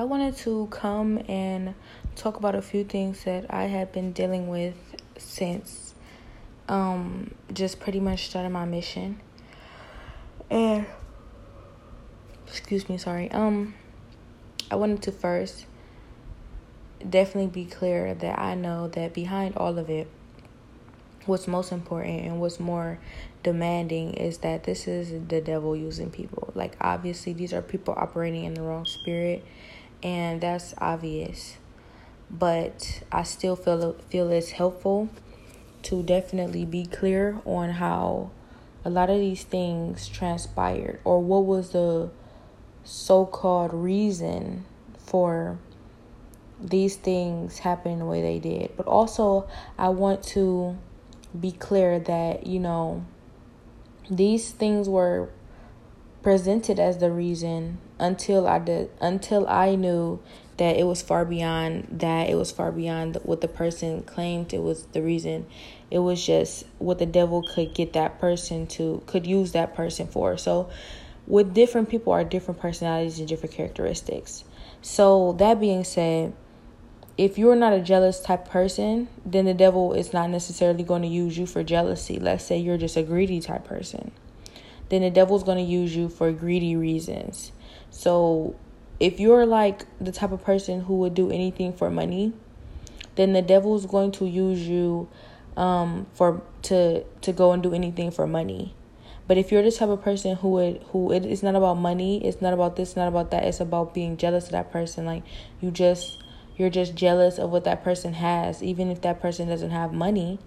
I wanted to come and talk about a few things that I have been dealing with since just pretty much started my mission. And excuse me, sorry. I wanted to first definitely be clear that I know that behind all of it, what's most important and what's more demanding is that this is the devil using people. Like, obviously, these are people operating in the wrong spirit, and that's obvious. But I still feel it's helpful to definitely be clear on how a lot of these things transpired, or what was the so-called reason for these things happening the way they did. But also, I want to be clear that, you know, these things were presented as the reason until I knew that it was far beyond that. It was far beyond what the person claimed it was the reason. It was just what the devil could use that person for. So with different people are different personalities and different characteristics. So that being said, if you're not a jealous type person, then the devil is not necessarily going to use you for jealousy. Let's say you're just a greedy type person. Then the devil's going to use you for greedy reasons. So if you're like the type of person who would do anything for money, then the devil's going to use you to go and do anything for money. But if you're the type of person who it's not about money, it's not about this, not about that, it's about being jealous of that person. Like, you're just jealous of what that person has. Even if that person doesn't have money,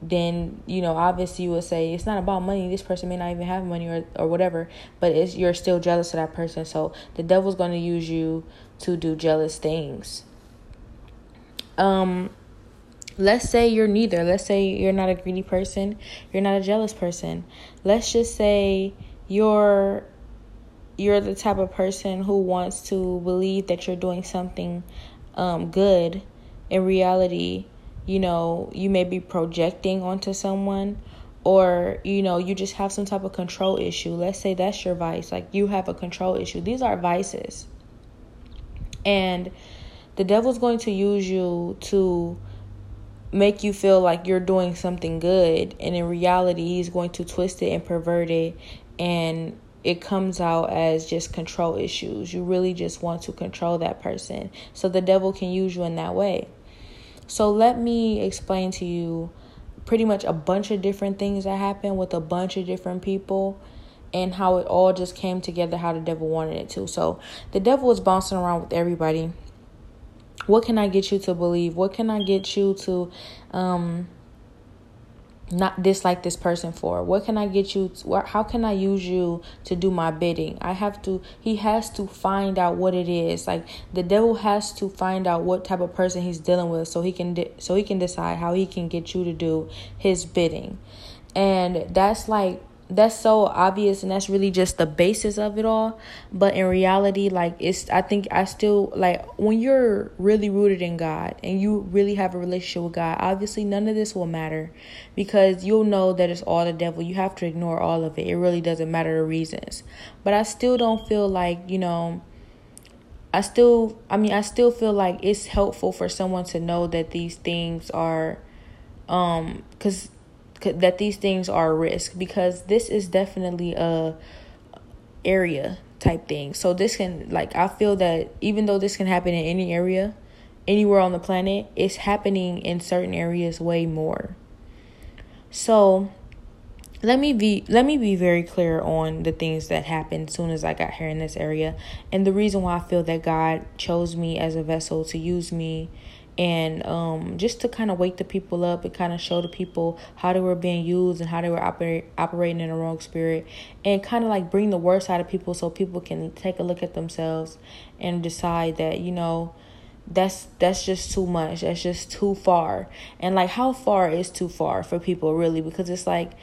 then, you know, obviously you will say it's not about money. This person may not even have money or whatever, but you're still jealous of that person. So the devil's going to use you to do jealous things. Let's say you're neither. Let's say you're not a greedy person. You're not a jealous person. Let's just say you're the type of person who wants to believe that you're doing something good. In reality, you know, you may be projecting onto someone, or, you know, you just have some type of control issue. Let's say that's your vice. Like, you have a control issue. These are vices. And the devil's going to use you to make you feel like you're doing something good. And in reality, he's going to twist it and pervert it. And it comes out as just control issues. You really just want to control that person. So the devil can use you in that way. So let me explain to you pretty much a bunch of different things that happened with a bunch of different people and how it all just came together, how the devil wanted it to. So the devil was bouncing around with everybody. What can I get you to believe? What can I get you to not dislike this person for? What can I get you to, how can I use you to do my bidding? He has to find out what it is. Like, the devil has to find out what type of person he's dealing with so he can decide how he can get you to do his bidding. And that's so obvious, and that's really just the basis of it all. But in reality, like, when you're really rooted in God and you really have a relationship with God, obviously none of this will matter, because you'll know that it's all the devil. You have to ignore all of it. It really doesn't matter the reasons. But I still don't feel like, you know, I still feel like it's helpful for someone to know that these things are, that these things are a risk, because this is definitely a area type thing. So this can, like, I feel that even though this can happen in any area, anywhere on the planet, it's happening in certain areas way more. So let me be very clear on the things that happened as soon as I got here in this area, and the reason why I feel that God chose me as a vessel to use me. And just to kind of wake the people up and kind of show the people how they were being used and how they were operating in the wrong spirit, and kind of like bring the worst out of people so people can take a look at themselves and decide that, you know, that's just too much. That's just too far. And like, how far is too far for people really? Because it's like,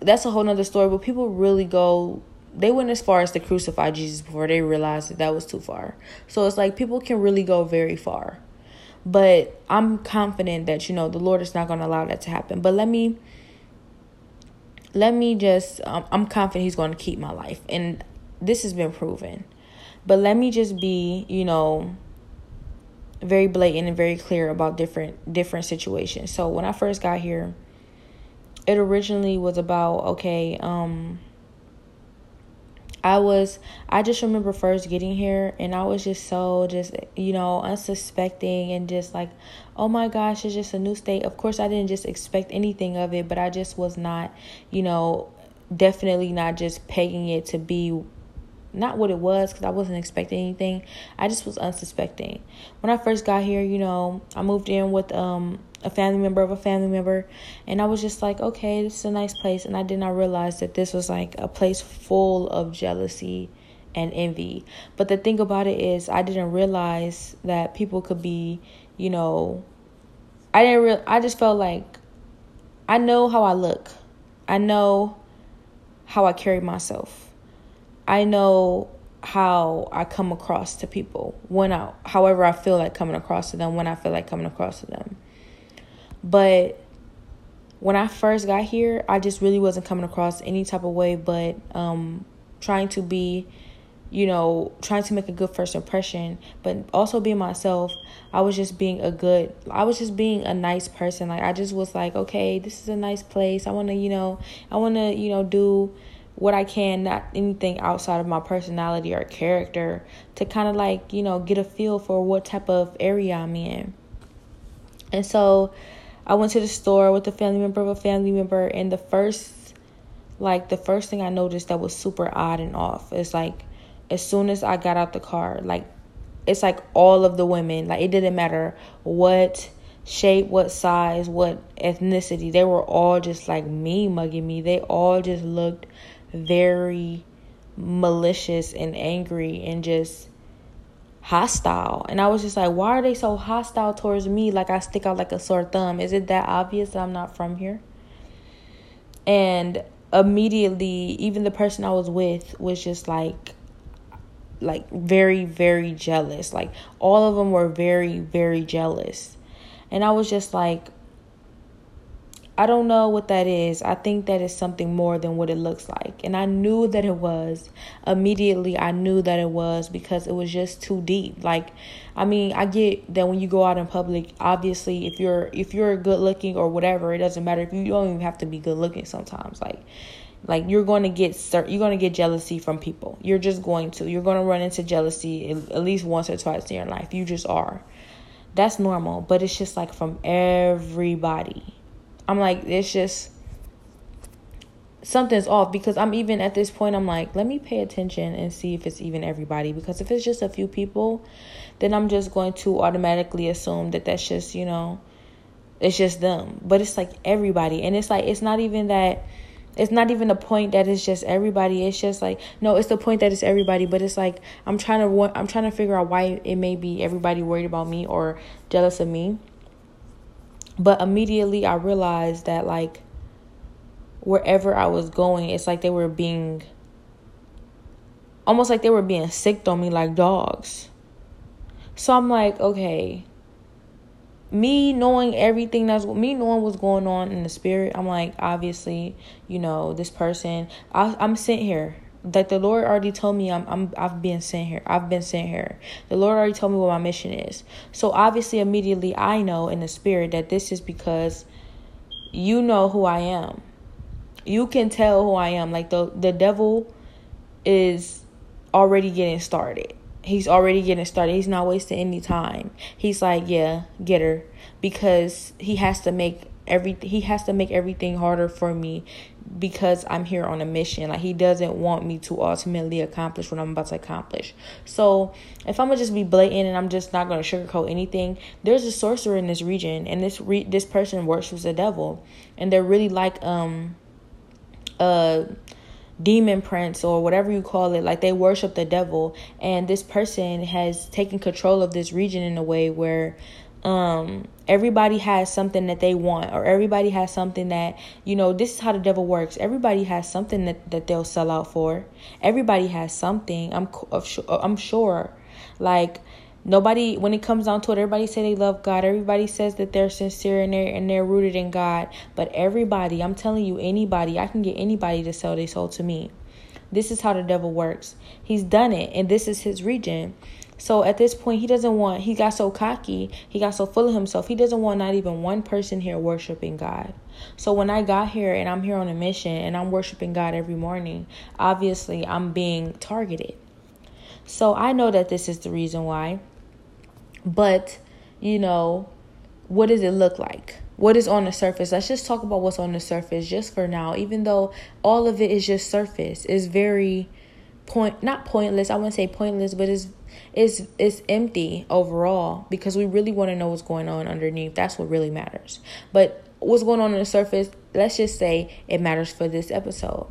that's a whole nother story. But people really go, they went as far as to crucify Jesus before they realized that was too far. So it's like, people can really go very far. But I'm confident that, you know, the Lord is not going to allow that to happen. But let me just, I'm confident he's going to keep my life. And this has been proven. But let me just be, you know, very blatant and very clear about different situations. So when I first got here, it originally was about, okay, I just remember first getting here, and I was just so unsuspecting and just like, oh my gosh, it's just a new state. Of course, I didn't just expect anything of it, but I just was not, definitely not just pegging it to be not what it was, because I wasn't expecting anything. I just was unsuspecting. When I first got here, I moved in with a family member of a family member, and I was just like, okay, this is a nice place. And I did not realize that this was like a place full of jealousy and envy. But the thing about it is, I didn't realize that people could be, I just felt like I know how I look, I know how I carry myself, I know how I come across to people however I feel like coming across to them, when I feel like coming across to them. But when I first got here, I just really wasn't coming across any type of way, but trying to be, trying to make a good first impression, but also being myself. I was just being a nice person. Like, I just was like, okay, this is a nice place. I want to do what I can, not anything outside of my personality or character, to kind of like, get a feel for what type of area I'm in. And so I went to the store with a family member of a family member, and the first thing I noticed that was super odd and off is, like, as soon as I got out the car, like, it's like all of the women, like, it didn't matter what shape, what size, what ethnicity, they were all just like mean mugging me. They all just looked very malicious and angry and just hostile. And I was just like, why are they so hostile towards me? Like, I stick out like a sore thumb. Is it that obvious that I'm not from here? And immediately, even the person I was with was just like very, very jealous. Like, all of them were very, very jealous. And I was just like, I don't know what that is. I think that is something more than what it looks like. And I knew that it was. Immediately, I knew that it was, because it was just too deep. Like, I mean, I get that when you go out in public, obviously, if you're good looking or whatever, it doesn't matter. If you don't even have to be good looking sometimes. Like you're going to get jealousy from people. You're going to run into jealousy at least once or twice in your life. You just are. That's normal. But it's just like from everybody. I'm like, it's just something's off, because I'm even at this point, I'm like, let me pay attention and see if it's even everybody, because if it's just a few people, then I'm just going to automatically assume that that's just, it's just them. But it's like everybody. And it's like, it's not even a point that it's just everybody. It's just like, no, it's the point that it's everybody. But it's like, I'm trying to figure out why it may be everybody worried about me or jealous of me. But immediately I realized that, like, wherever I was going, it's like they were being almost like they were being sicked on me like dogs. So I'm like, okay, me knowing what's going on in the spirit, I'm like, obviously, this person, I'm sent here. Like, the Lord already told me I've been sent here. I've been sent here. The Lord already told me what my mission is. So obviously, immediately, I know in the spirit that this is because you know who I am. You can tell who I am. Like, the devil is already getting started. He's already getting started. He's not wasting any time. He's like, yeah, get her, because he has to make everything harder for me, because I'm here on a mission. Like, he doesn't want me to ultimately accomplish what I'm about to accomplish. So if I'm gonna just be blatant and I'm just not gonna sugarcoat anything, there's a sorcerer in this region, and this person worships the devil, and they're really like demon prince or whatever you call it. Like, they worship the devil, and this person has taken control of this region in a way where everybody has something that they want, or everybody has something that, this is how the devil works. Everybody has something that they'll sell out for. Everybody has something. I'm sure, like, nobody, when it comes down to it, everybody say they love God. Everybody says that they're sincere and they're rooted in God. But everybody, I'm telling you, anybody, I can get anybody to sell their soul to me. This is how the devil works. He's done it, and this is his region. So at this point, he got so cocky, he got so full of himself, he doesn't want not even one person here worshiping God. So when I got here and I'm here on a mission and I'm worshiping God every morning, obviously I'm being targeted. So I know that this is the reason why. But, what does it look like? What is on the surface? Let's just talk about what's on the surface just for now, even though all of it is just surface. It's very not pointless. I wouldn't say pointless, but it's empty overall, because we really want to know what's going on underneath. That's what really matters. But what's going on the surface, let's just say it matters for this episode.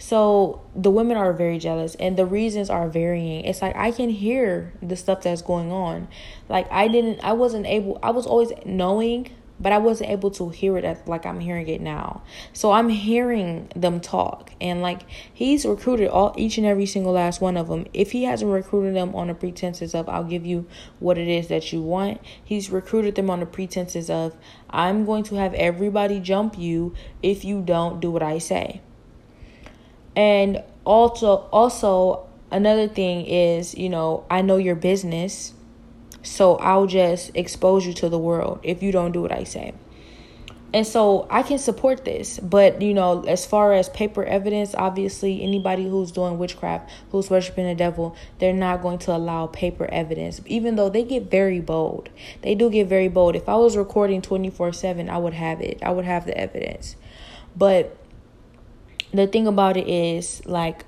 So the women are very jealous, and the reasons are varying. It's like I can hear the stuff that's going on. Like I was always knowing, but I wasn't able to hear it like I'm hearing it now. So I'm hearing them talk. And like he's recruited each and every single last one of them. If he hasn't recruited them on the pretenses of I'll give you what it is that you want, he's recruited them on the pretenses of I'm going to have everybody jump you if you don't do what I say. And also another thing is, I know your business. So I'll just expose you to the world if you don't do what I say. And so I can support this. But, as far as paper evidence, obviously anybody who's doing witchcraft, who's worshiping the devil, they're not going to allow paper evidence, even though they get very bold. They do get very bold. If I was recording 24/7, I would have it. I would have the evidence. But the thing about it is, like,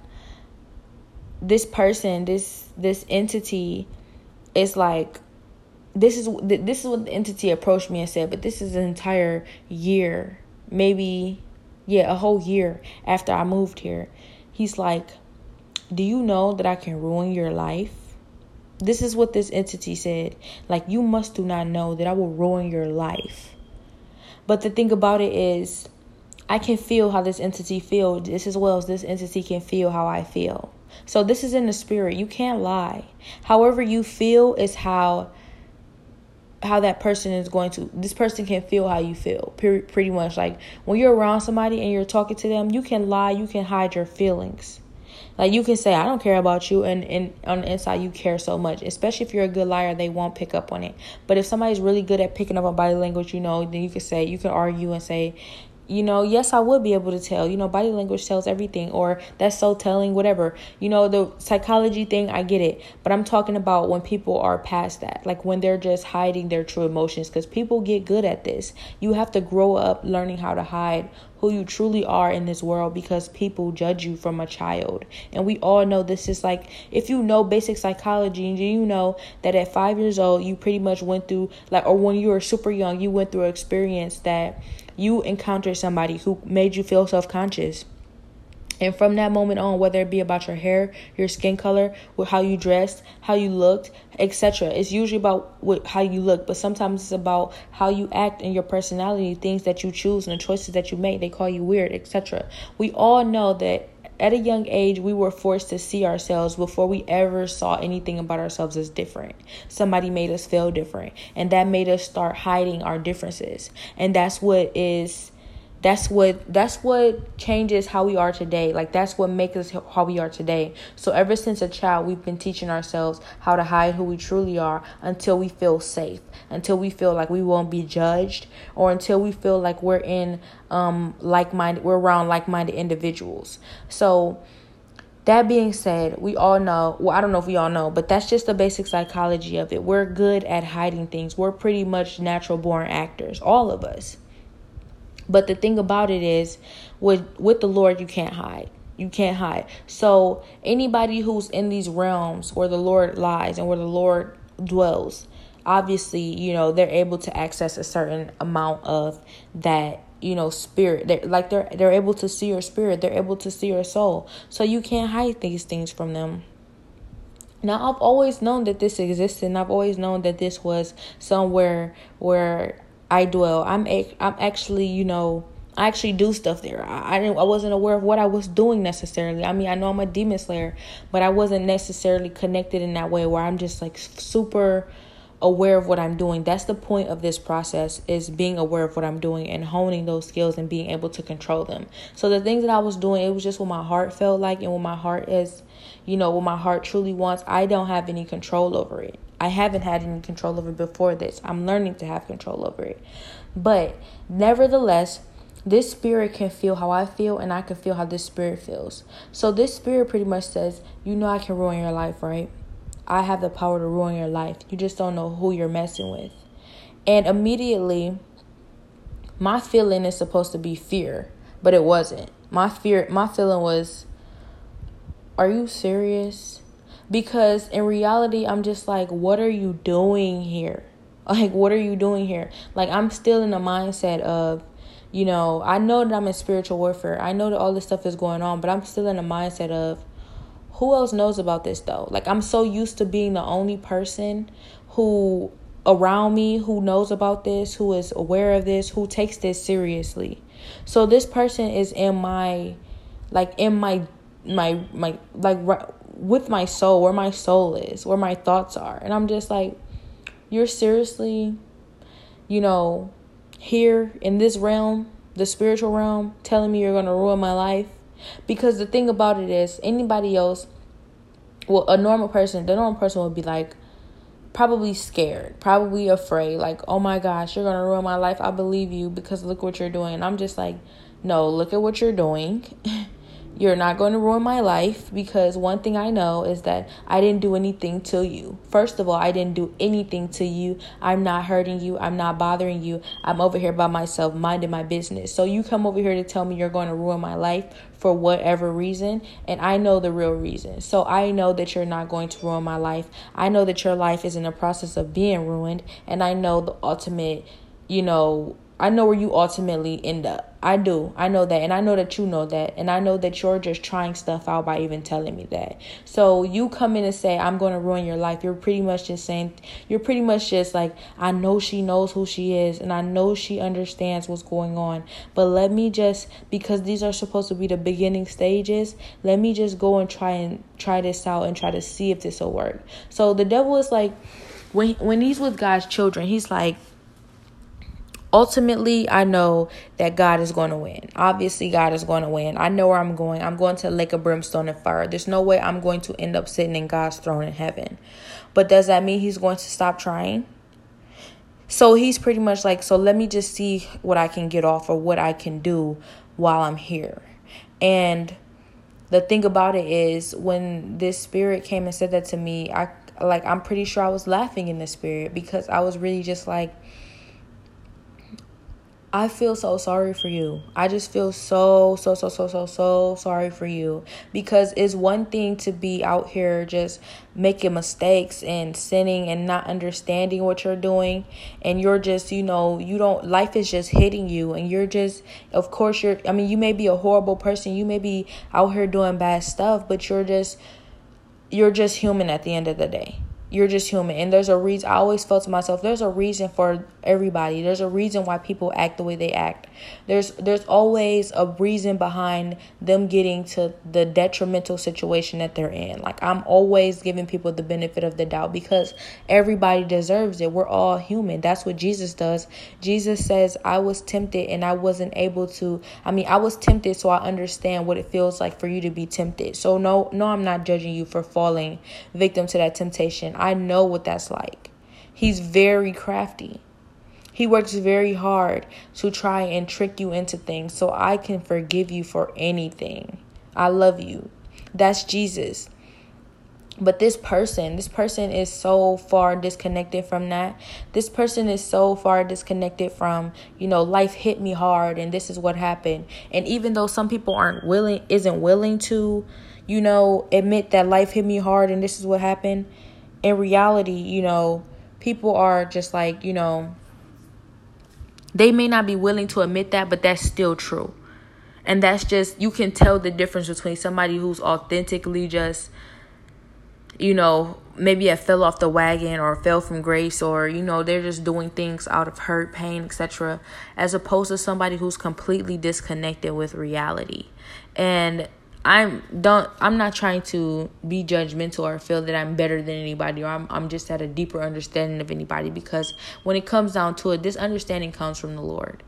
this person, this entity, it's like, this is what the entity approached me and said, but this is an entire year, a whole year after I moved here. He's like, do you know that I can ruin your life? This is what this entity said. Like, you must do not know that I will ruin your life. But the thing about it is, I can feel how this entity feels just as well as this entity can feel how I feel. So this is in the spirit. You can't lie. However you feel is how that person is going to. This person can feel how you feel. Pretty much, like when you're around somebody and you're talking to them, you can lie. You can hide your feelings. Like you can say, I don't care about you. And on the inside, you care so much, especially if you're a good liar, they won't pick up on it. But if somebody's really good at picking up on body language, then you can argue and say, yes, I would be able to tell, body language tells everything, or that's so telling, whatever, the psychology thing, I get it. But I'm talking about when people are past that, like when they're just hiding their true emotions, because people get good at this. You have to grow up learning how to hide who you truly are in this world, because people judge you from a child. And we all know this is like, if you know basic psychology, you know that at 5 years old, you pretty much went through, like, or when you were super young, you went through an experience that you encountered somebody who made you feel self-conscious. And from that moment on, whether it be about your hair, your skin color, how you dressed, how you looked, etc. It's usually about how you look, but sometimes it's about how you act and your personality, things that you choose and the choices that you make. They call you weird, etc. We all know that at a young age, we were forced to see ourselves before we ever saw anything about ourselves as different. Somebody made us feel different, and that made us start hiding our differences. And that's what changes how we are today. Like, that's what makes us how we are today. So ever since a child, we've been teaching ourselves how to hide who we truly are until we feel safe, until we feel like we won't be judged, or until we feel like we're in we're around like-minded individuals. So that being said, we all know, well, I don't know if we all know, but that's just the basic psychology of it. We're good at hiding things. We're pretty much natural born actors, all of us. But the thing about it is, with the Lord, you can't hide. You can't hide. So anybody who's in these realms where the Lord lies and where the Lord dwells, obviously, they're able to access a certain amount of that, spirit. They're able to see your spirit. They're able to see your soul. So you can't hide these things from them. Now, I've always known that this existed, and I've always known that this was somewhere where I dwell. I'm actually, I actually do stuff there. I wasn't aware of what I was doing necessarily. I mean, I know I'm a demon slayer, but I wasn't necessarily connected in that way where I'm just like super aware of what I'm doing. That's the point of this process, is being aware of what I'm doing and honing those skills and being able to control them. So the things that I was doing, it was just what my heart felt like and what my heart is, you know, what my heart truly wants. I don't have any control over it. I haven't had any control over it before this. I'm learning to have control over it. But nevertheless, this spirit can feel how I feel, and I can feel how this spirit feels. So this spirit pretty much says, you know, I can ruin your life, right? I have the power to ruin your life. You just don't know who you're messing with. And immediately, my feeling is supposed to be fear, but it wasn't. My feeling was, are you serious? Because in reality, I'm just like, what are you doing here? Like, what are you doing here? Like, I'm still in the mindset of, you know, I know that I'm in spiritual warfare. I know that all this stuff is going on, but I'm still in the mindset of, who else knows about this, though? Like, I'm so used to being the only person who around me who knows about this, who is aware of this, who takes this seriously. So this person is in my, like, in my like, with my soul, where my soul is, where my thoughts are. And I'm just like, you're seriously, you know, here in this realm, the spiritual realm, telling me you're going to ruin my life? Because the thing about it is, anybody else, well, the normal person would be like, probably scared, probably afraid, like, oh my gosh, you're gonna ruin my life, I believe you, because look what you're doing. And I'm just like, no, look at what you're doing. You're not going to ruin my life, because one thing I know is that I didn't do anything to you. First of all, I didn't do anything to you. I'm not hurting you. I'm not bothering you. I'm over here by myself, minding my business. So you come over here to tell me you're going to ruin my life for whatever reason, and I know the real reason. So I know that you're not going to ruin my life. I know that your life is in the process of being ruined, and I know the ultimate, you know, I know where you ultimately end up. I do. I know that. And I know that you know that. And I know that you're just trying stuff out by even telling me that. So you come in and say, I'm going to ruin your life. You're pretty much just saying, you're pretty much just like, I know she knows who she is, and I know she understands what's going on. But let me just, because these are supposed to be the beginning stages, let me just go and try this out and try to see if this will work. So the devil is like, when he's with God's children, he's like, ultimately, I know that God is going to win. Obviously, God is going to win. I know where I'm going. I'm going to a lake of brimstone and fire. There's no way I'm going to end up sitting in God's throne in heaven. But does that mean he's going to stop trying? So he's pretty much like, so let me just see what I can get off or what I can do while I'm here. And the thing about it is, when this spirit came and said that to me, I'm pretty sure I was laughing in the spirit, because I was really just like, I feel so sorry for you. I just feel so sorry for you. Because it's one thing to be out here just making mistakes and sinning and not understanding what you're doing. And you're just, you know, life is just hitting you. And you're just, of course, you may be a horrible person. You may be out here doing bad stuff, but you're just human at the end of the day. You're just human. And there's a reason. I always felt to myself, there's a reason for everybody. There's a reason why people act the way they act. There's always a reason behind them getting to the detrimental situation that they're in. Like, I'm always giving people the benefit of the doubt, because everybody deserves it. We're all human. That's what Jesus does. Jesus says, I was tempted and I wasn't able to. I mean, I was tempted, so I understand what it feels like for you to be tempted. So no, I'm not judging you for falling victim to that temptation. I know what that's like. He's very crafty. He works very hard to try and trick you into things. So I can forgive you for anything. I love you. That's Jesus. But this person is so far disconnected from that. This person is so far disconnected from, you know, life hit me hard and this is what happened. And even though some people isn't willing to, you know, admit that life hit me hard and this is what happened, in reality, you know, people are just like, you know, they may not be willing to admit that, but that's still true. And that's just, you can tell the difference between somebody who's authentically just, you know, maybe I fell off the wagon or fell from grace, or, you know, they're just doing things out of hurt, pain, etc., as opposed to somebody who's completely disconnected with reality. And I'm not trying to be judgmental or feel that I'm better than anybody, or I'm just at a deeper understanding of anybody, because when it comes down to it, this understanding comes from the Lord.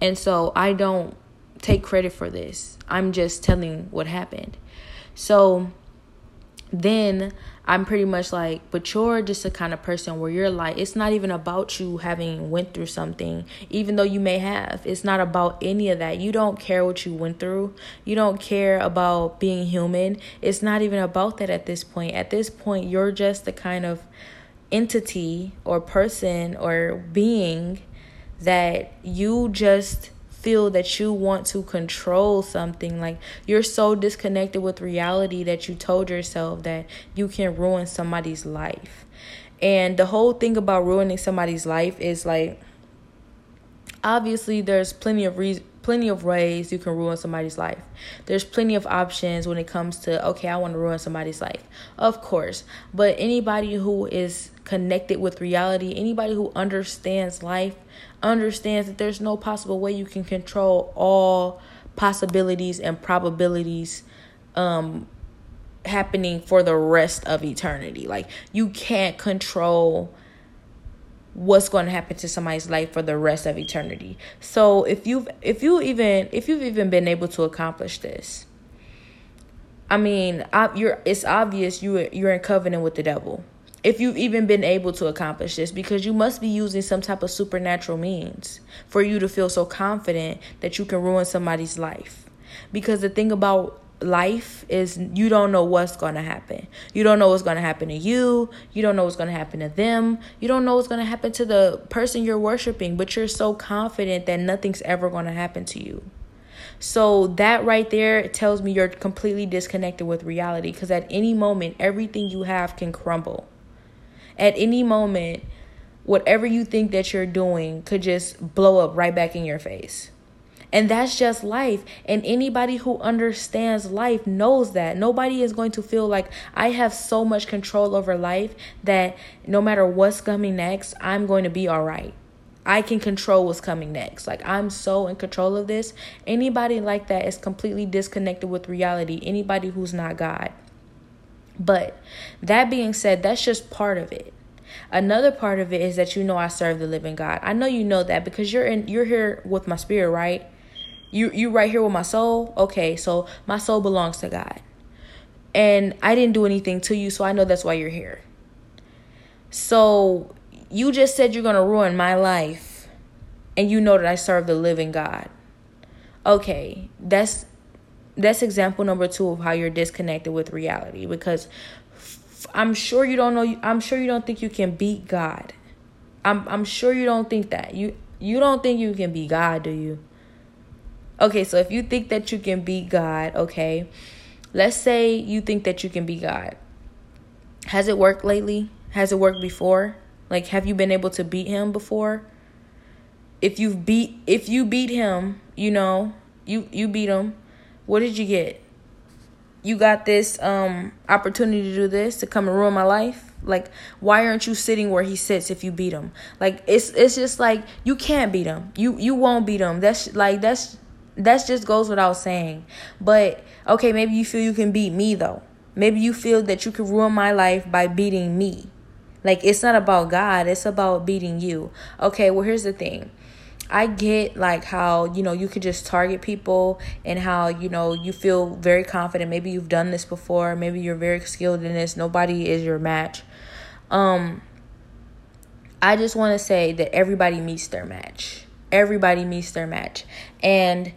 And so I don't take credit for this. I'm just telling what happened. So then I'm pretty much like, but you're just the kind of person where you're like, it's not even about you having went through something, even though you may have. It's not about any of that. You don't care what you went through. You don't care about being human. It's not even about that at this point. At this point, you're just the kind of entity or person or being that you just feel that you want to control something. Like, you're so disconnected with reality that you told yourself that you can ruin somebody's life. And the whole thing about ruining somebody's life is like, obviously there's plenty of ways you can ruin somebody's life. There's plenty of options when it comes to, okay, I want to ruin somebody's life, of course. But anybody who is connected with reality, anybody who understands life, understands that there's no possible way you can control all possibilities and probabilities happening for the rest of eternity. Like, you can't control what's going to happen to somebody's life for the rest of eternity. So if you've even been able to accomplish this, I mean, it's obvious you're in covenant with the devil. If you've even been able to accomplish this, because you must be using some type of supernatural means for you to feel so confident that you can ruin somebody's life. Because the thing about life is, you don't know what's going to happen. You don't know what's going to happen to you. You don't know what's going to happen to them. You don't know what's going to happen to the person you're worshiping, but you're so confident that nothing's ever going to happen to you. So that right there tells me you're completely disconnected with reality, because at any moment, everything you have can crumble. At any moment, whatever you think that you're doing could just blow up right back in your face. And that's just life. And anybody who understands life knows that. Nobody is going to feel like, I have so much control over life that no matter what's coming next, I'm going to be all right. I can control what's coming next. Like, I'm so in control of this. Anybody like that is completely disconnected with reality. Anybody who's not God. But that being said, that's just part of it. Another part of it is that, you know, I serve the living God. I know you know that, because you're here with my spirit, right? You right here with my soul. Okay, so my soul belongs to God. And I didn't do anything to you, so I know that's why you're here. So you just said you're going to ruin my life, and you know that I serve the living God. Okay, that's example number 2 of how you're disconnected with reality, because I'm sure you don't know. I'm sure you don't think you can beat God. I'm sure you don't think that. You don't think you can beat God, do you? Okay, so if you think that you can beat God, okay, let's say you think that you can beat God. Has it worked lately? Has it worked before? Like, have you been able to beat him before? If you beat him, you know, you beat him. What did you get? You got this opportunity to do this, to come and ruin my life? Like, why aren't you sitting where he sits if you beat him? Like, it's just like, you can't beat him. You won't beat him. That just goes without saying. But, okay, maybe you feel you can beat me, though. Maybe you feel that you can ruin my life by beating me. Like, it's not about God. It's about beating you. Okay, well, here's the thing. I get, like, how, you know, you could just target people, and how, you know, you feel very confident. Maybe you've done this before. Maybe you're very skilled in this. Nobody is your match. I just want to say that everybody meets their match. Everybody meets their match. And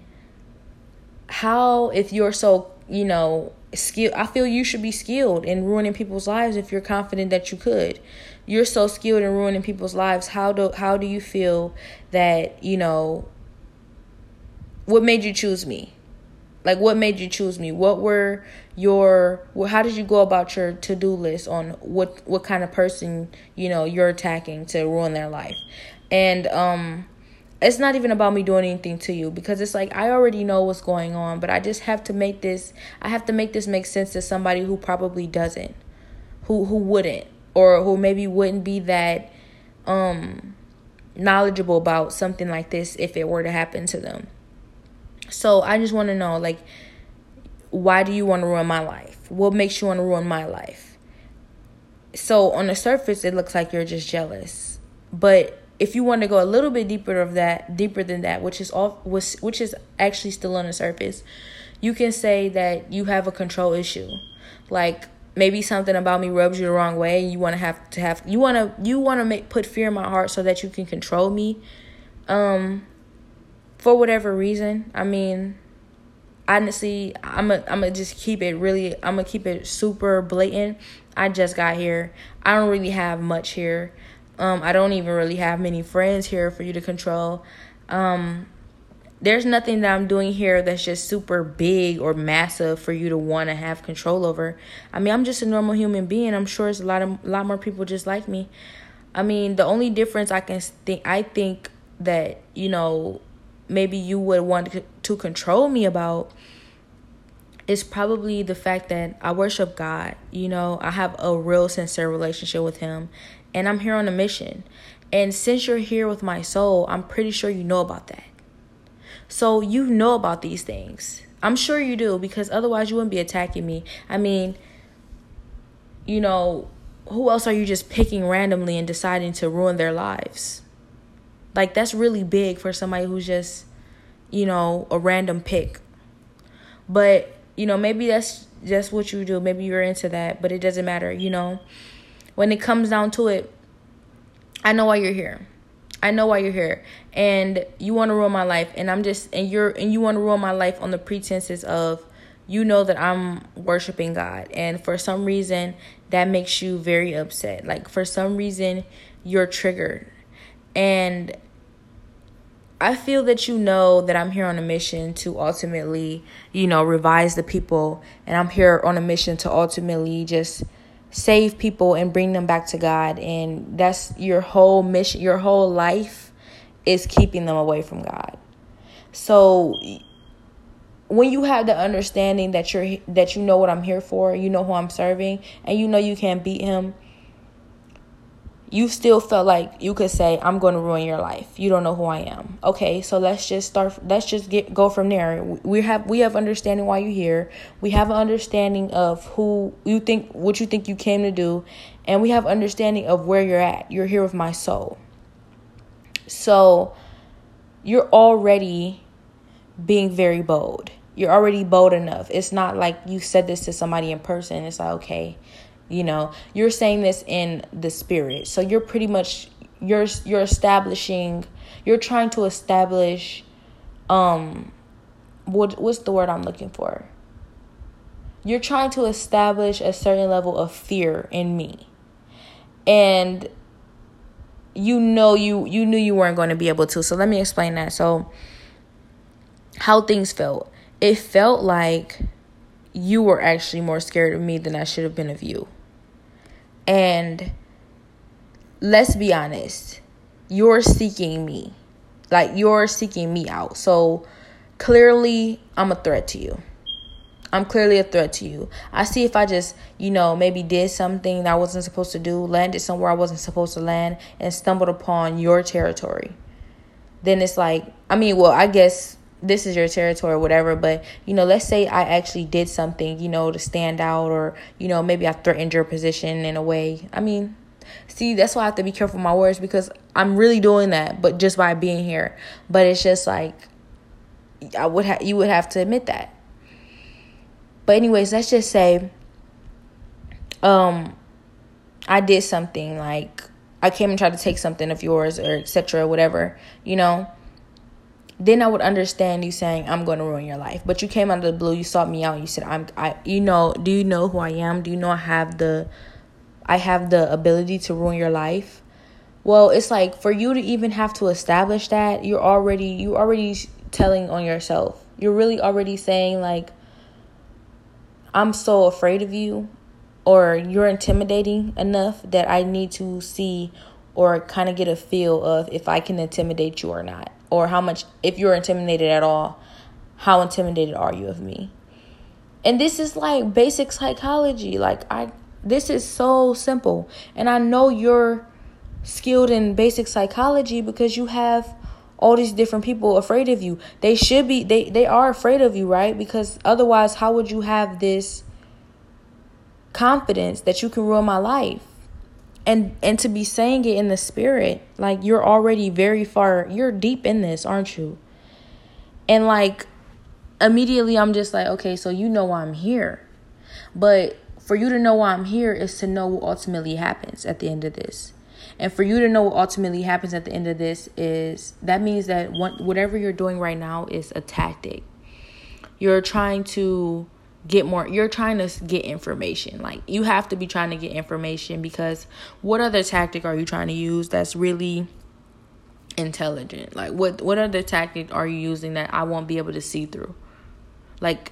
how, if you're so, you know, skilled, I feel you should be skilled in ruining people's lives if you're confident that you could. You're so skilled in ruining people's lives. How do you feel that, you know, what made you choose me? Like, what made you choose me? What were how did you go about your to-do list on what kind of person, you know, you're attacking to ruin their life? And it's not even about me doing anything to you, because it's like, I already know what's going on, but I just have to make this. I have to make this make sense to somebody who probably doesn't, who wouldn't. Or who maybe wouldn't be that knowledgeable about something like this if it were to happen to them. So I just want to know, like, why do you want to ruin my life? What makes you want to ruin my life? So on the surface, it looks like you're just jealous. But if you want to go a little bit deeper than that, which is actually still on the surface, you can say that you have a control issue. Like, maybe something about me rubs you the wrong way, and you want to put fear in my heart so that you can control me, for whatever reason. I mean, honestly, I'm gonna keep it super blatant. I just got here. I don't really have much here. I don't even really have many friends here for you to control. There's nothing that I'm doing here that's just super big or massive for you to want to have control over. I mean, I'm just a normal human being. I'm sure there's a lot more people just like me. I mean, the only difference I think that, you know, maybe you would want to control me about is probably the fact that I worship God. You know, I have a real sincere relationship with him, and I'm here on a mission. And since you're here with my soul, I'm pretty sure you know about that. So you know about these things. I'm sure you do, because otherwise you wouldn't be attacking me. I mean, you know, who else are you just picking randomly and deciding to ruin their lives? Like, that's really big for somebody who's just, you know, a random pick. But, you know, maybe that's what you do. Maybe you're into that, but it doesn't matter, you know. When it comes down to it, I know why you're here, and you want to ruin my life, and you want to ruin my life on the pretenses of, you know, that I'm worshiping God, and for some reason that makes you very upset. Like, for some reason you're triggered, and I feel that you know that I'm here on a mission to ultimately, you know, revise the people, and I'm here on a mission to ultimately just save people and bring them back to God. And that's your whole mission. Your whole life is keeping them away from God. So when you have the understanding that you know what I'm here for, you know who I'm serving, and you know you can't beat him, you still felt like you could say, I'm going to ruin your life. You don't know who I am. Okay, so let's just start. Let's just go from there. We have understanding why you're here. We have an understanding of what you think you came to do. And we have understanding of where you're at. You're here with my soul. So you're already being very bold. You're already bold enough. It's not like you said this to somebody in person. It's like, okay, you know, you're saying this in the spirit. So you're pretty much, you're trying to establish, what's the word I'm looking for? You're trying to establish a certain level of fear in me. And you know, you knew you weren't going to be able to. So let me explain that. So how things felt. It felt like you were actually more scared of me than I should have been of you. And let's be honest, you're seeking me. Like, you're seeking me out. So clearly I'm a threat to you. I'm clearly a threat to you. I see if I just, you know, maybe did something that I wasn't supposed to do, landed somewhere I wasn't supposed to land, and stumbled upon your territory. Then it's like, I mean, well, I guess this is your territory or whatever. But, you know, let's say I actually did something, you know, to stand out, or, you know, maybe I threatened your position in a way. I mean, see, that's why I have to be careful with my words, because I'm really doing that, but just by being here. But it's just like, you would have to admit that. But anyways, let's just say I did something, like I came and tried to take something of yours, or et cetera, or whatever, you know. Then I would understand you saying, I'm going to ruin your life. But you came out of the blue. You sought me out. You said, you know, do you know who I am? Do you know I have the ability to ruin your life? Well, it's like, for you to even have to establish that, you're already telling on yourself. You're really already saying, like, I'm so afraid of you, or you're intimidating enough that I need to see or kind of get a feel of if I can intimidate you or not. Or how much, if you're intimidated at all, how intimidated are you of me? And this is like basic psychology. Like, this is so simple. And I know you're skilled in basic psychology because you have all these different people afraid of you. They should be, they are afraid of you, right? Because otherwise, how would you have this confidence that you can ruin my life? And to be saying it in the spirit, like, you're already very far, you're deep in this, aren't you? And like, immediately I'm just like, okay, so you know why I'm here. But for you to know why I'm here is to know what ultimately happens at the end of this. And for you to know what ultimately happens at the end of this is, that means that whatever you're doing right now is a tactic. You're trying to get more, you're trying to get information. Like, you have to be trying to get information, because what other tactic are you trying to use that's really intelligent? Like, what other tactic are you using that I won't be able to see through? Like,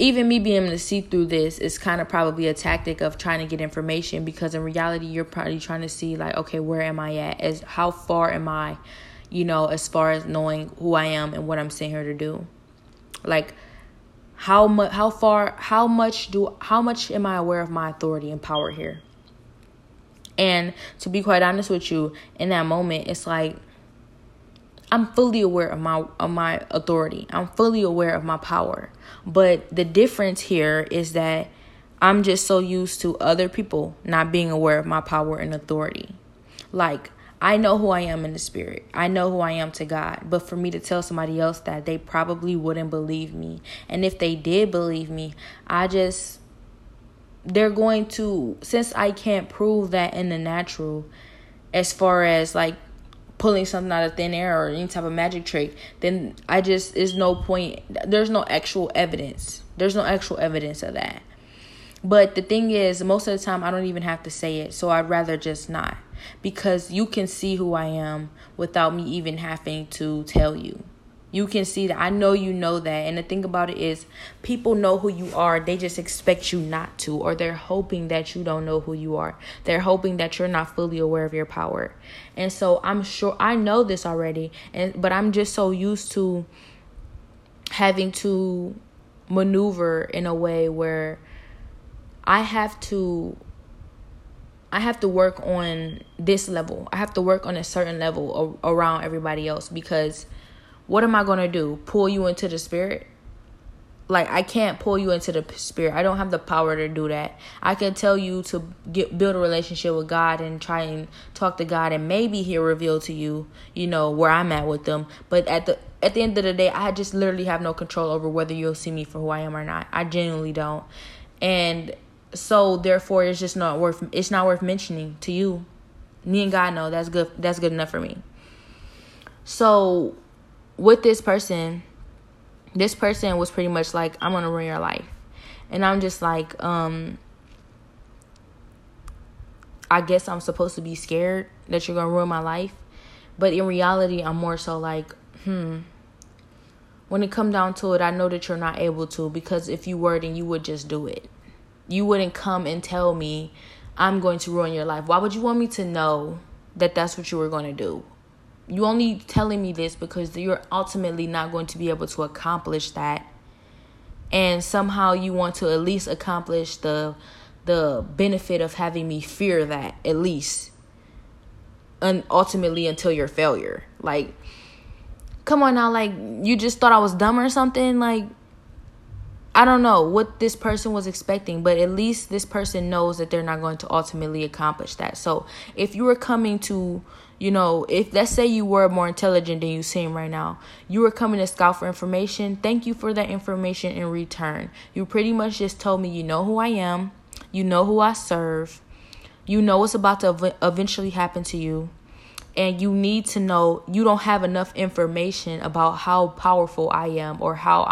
even me being able to see through this is kind of probably a tactic of trying to get information, because in reality, you're probably trying to see, like, okay, where am I at? How far am I, you know, as far as knowing who I am and what I'm sitting here to do? Like, how much am I aware of my authority and power here? And to be quite honest with you, in that moment, it's like, I'm fully aware of my authority. I'm fully aware of my power. But the difference here is that I'm just so used to other people not being aware of my power and authority. Like, I know who I am in the spirit. I know who I am to God. But for me to tell somebody else that, they probably wouldn't believe me. And if they did believe me, they're going to, since I can't prove that in the natural, as far as like, pulling something out of thin air or any type of magic trick, then there's no point. There's no actual evidence. There's no actual evidence of that. But the thing is, most of the time, I don't even have to say it. So I'd rather just not, because you can see who I am without me even having to tell you. You can see that. I know you know that. And the thing about it is, people know who you are. They just expect you not to, or they're hoping that you don't know who you are. They're hoping that you're not fully aware of your power. And so I'm sure I know this already. But I'm just so used to having to maneuver in a way where I have to work on this level. I have to work on a certain level around everybody else, because what am I going to do? Pull you into the spirit? Like, I can't pull you into the spirit. I don't have the power to do that. I can tell you to build a relationship with God and try and talk to God, and maybe he'll reveal to you, you know, where I'm at with them. But at the end of the day, I just literally have no control over whether you'll see me for who I am or not. I genuinely don't. And so therefore, it's just not worth mentioning to you. Me and God know that's good. That's good enough for me. So with this person was pretty much like, I'm gonna ruin your life. And I'm just like, I guess I'm supposed to be scared that you're gonna ruin my life. But in reality, I'm more so like, when it come down to it, I know that you're not able to, because if you were, then you would just do it. You wouldn't come and tell me I'm going to ruin your life. Why would you want me to know that that's what you were going to do? You only telling me this because you're ultimately not going to be able to accomplish that. And somehow you want to at least accomplish the benefit of having me fear that, at least. And ultimately until your failure. Like, come on now, like, you just thought I was dumb or something? Like, I don't know what this person was expecting, but at least this person knows that they're not going to ultimately accomplish that. So if you were coming to, you know, if let's say you were more intelligent than you seem right now, you were coming to scout for information, thank you for that information in return. You pretty much just told me, you know who I am, you know who I serve, you know what's about to eventually happen to you, and you need to know you don't have enough information about how powerful I am, or how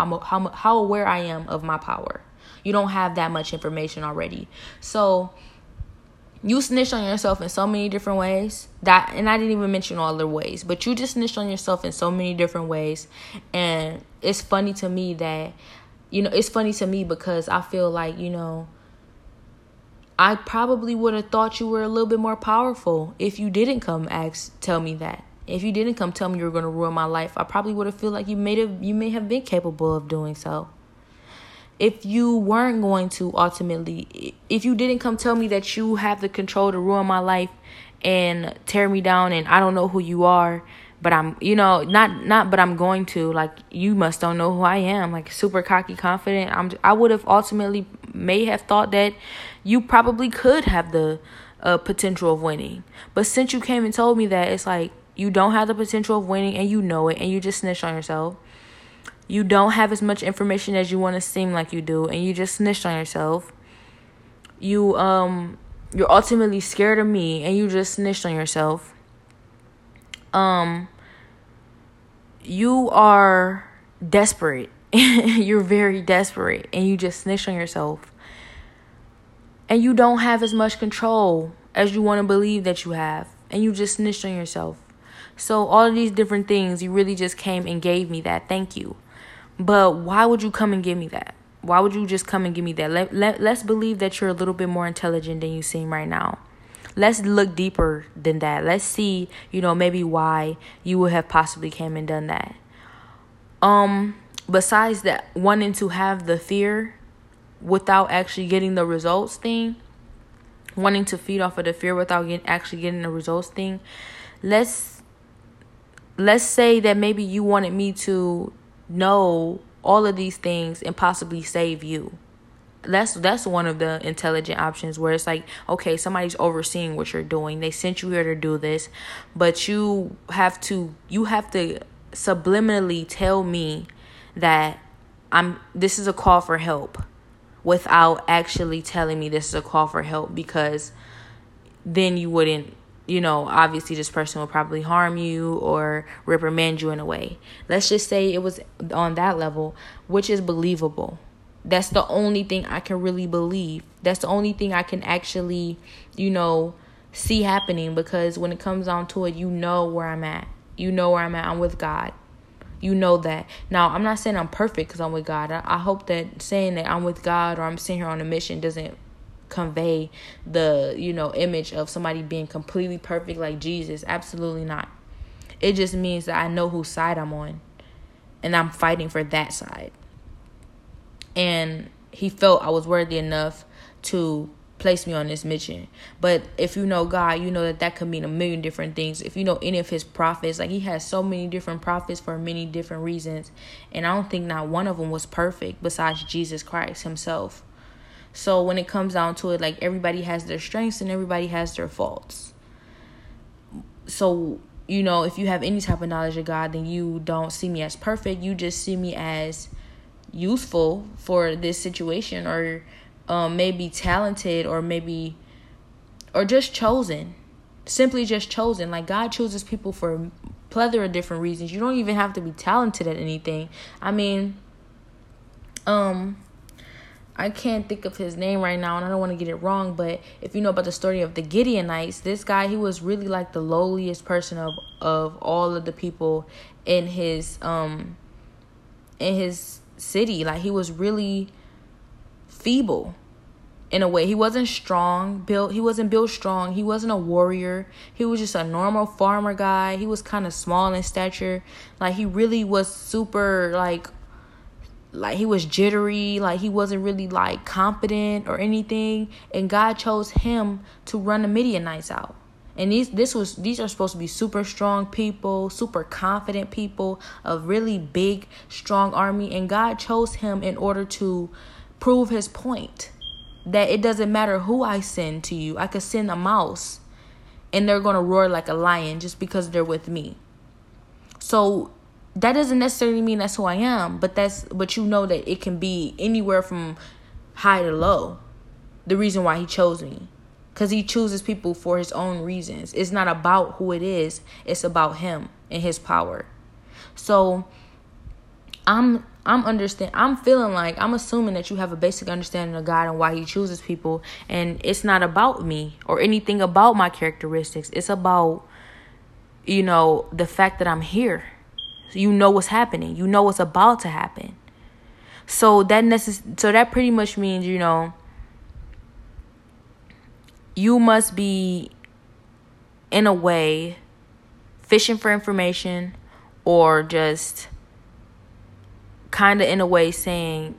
aware I am of my power. You don't have that much information already. So you snitched on yourself in so many different ways. And I didn't even mention all the ways, but you just snitched on yourself in so many different ways. And it's funny to me that, you know, it's funny to me because I feel like, you know, I probably would have thought you were a little bit more powerful if you didn't come tell me that. If you didn't come tell me you were going to ruin my life, I probably would have feel like you may have been capable of doing so. If you weren't going to ultimately, if you didn't come tell me that you have the control to ruin my life and tear me down and I don't know who you are, But I'm, you know, not but I'm going to, like, you must don't know who I am, like, super cocky, confident. I would have ultimately may have thought that you probably could have the potential of winning. But since you came and told me that, it's like, you don't have the potential of winning and you know it and you just snitched on yourself. You don't have as much information as you want to seem like you do and you just snitched on yourself. You're ultimately scared of me and you just snitched on yourself. You are desperate. You're very desperate and you just snitched on yourself. And you don't have as much control as you want to believe that you have. And you just snitched on yourself. So all of these different things, you really just came and gave me that. Thank you. But why would you come and give me that? Why would you just come and give me that? Let's believe that you're a little bit more intelligent than you seem right now. Let's look deeper than that. Let's see, you know, maybe why you would have possibly came and done that. Besides that, wanting to have the fear without actually getting the results thing, wanting to feed off of the fear without actually getting the results thing, let's say that maybe you wanted me to know all of these things and possibly save you. That's one of the intelligent options, where it's like, okay, somebody's overseeing what you're doing. They sent you here to do this, but you have to subliminally tell me that this is a call for help without actually telling me this is a call for help, because then you wouldn't, you know, obviously this person will probably harm you or reprimand you in a way. Let's just say it was on that level, which is believable. That's the only thing I can really believe. That's the only thing I can actually, you know, see happening, because when it comes down to it, you know where I'm at. You know where I'm at. I'm with God. You know that. Now, I'm not saying I'm perfect because I'm with God. I hope that saying that I'm with God or I'm sitting here on a mission doesn't convey the, you know, image of somebody being completely perfect like Jesus. Absolutely not. It just means that I know whose side I'm on and I'm fighting for that side. And he felt I was worthy enough to place me on this mission. But if you know God, you know that could mean a million different things. If you know any of his prophets, like, he has so many different prophets for many different reasons. And I don't think not one of them was perfect besides Jesus Christ himself. So when it comes down to it, like, everybody has their strengths and everybody has their faults. So, you know, if you have any type of knowledge of God, then you don't see me as perfect. You just see me as useful for this situation, or maybe talented, or maybe, or just chosen, simply just chosen. Like, God chooses people for a plethora of different reasons. You don't even have to be talented at anything. I mean, I can't think of his name right now and I don't want to get it wrong, but if you know about the story of the Gideonites, this guy, he was really like the lowliest person of all of the people in his city. Like, he was really feeble in a way. He wasn't strong built. He wasn't built strong. He wasn't a warrior. He was just a normal farmer guy. He was kind of small in stature. Like, he really was super like he was jittery. Like, he wasn't really like competent or anything. And God chose him to run the Midianites out. And these are supposed to be super strong people, super confident people, a really big, strong army. And God chose him in order to prove his point that it doesn't matter who I send to you. I could send a mouse and they're going to roar like a lion just because they're with me. So that doesn't necessarily mean that's who I am, but you know that it can be anywhere from high to low. The reason why he chose me. Because he chooses people for his own reasons. It's not about who it is. It's about him and his power. So I'm feeling like, I'm assuming that you have a basic understanding of God and why he chooses people. And it's not about me or anything about my characteristics. It's about, you know, the fact that I'm here. You know what's happening. You know what's about to happen. So that pretty much means, you know, you must be, in a way, fishing for information, or just kind of in a way saying,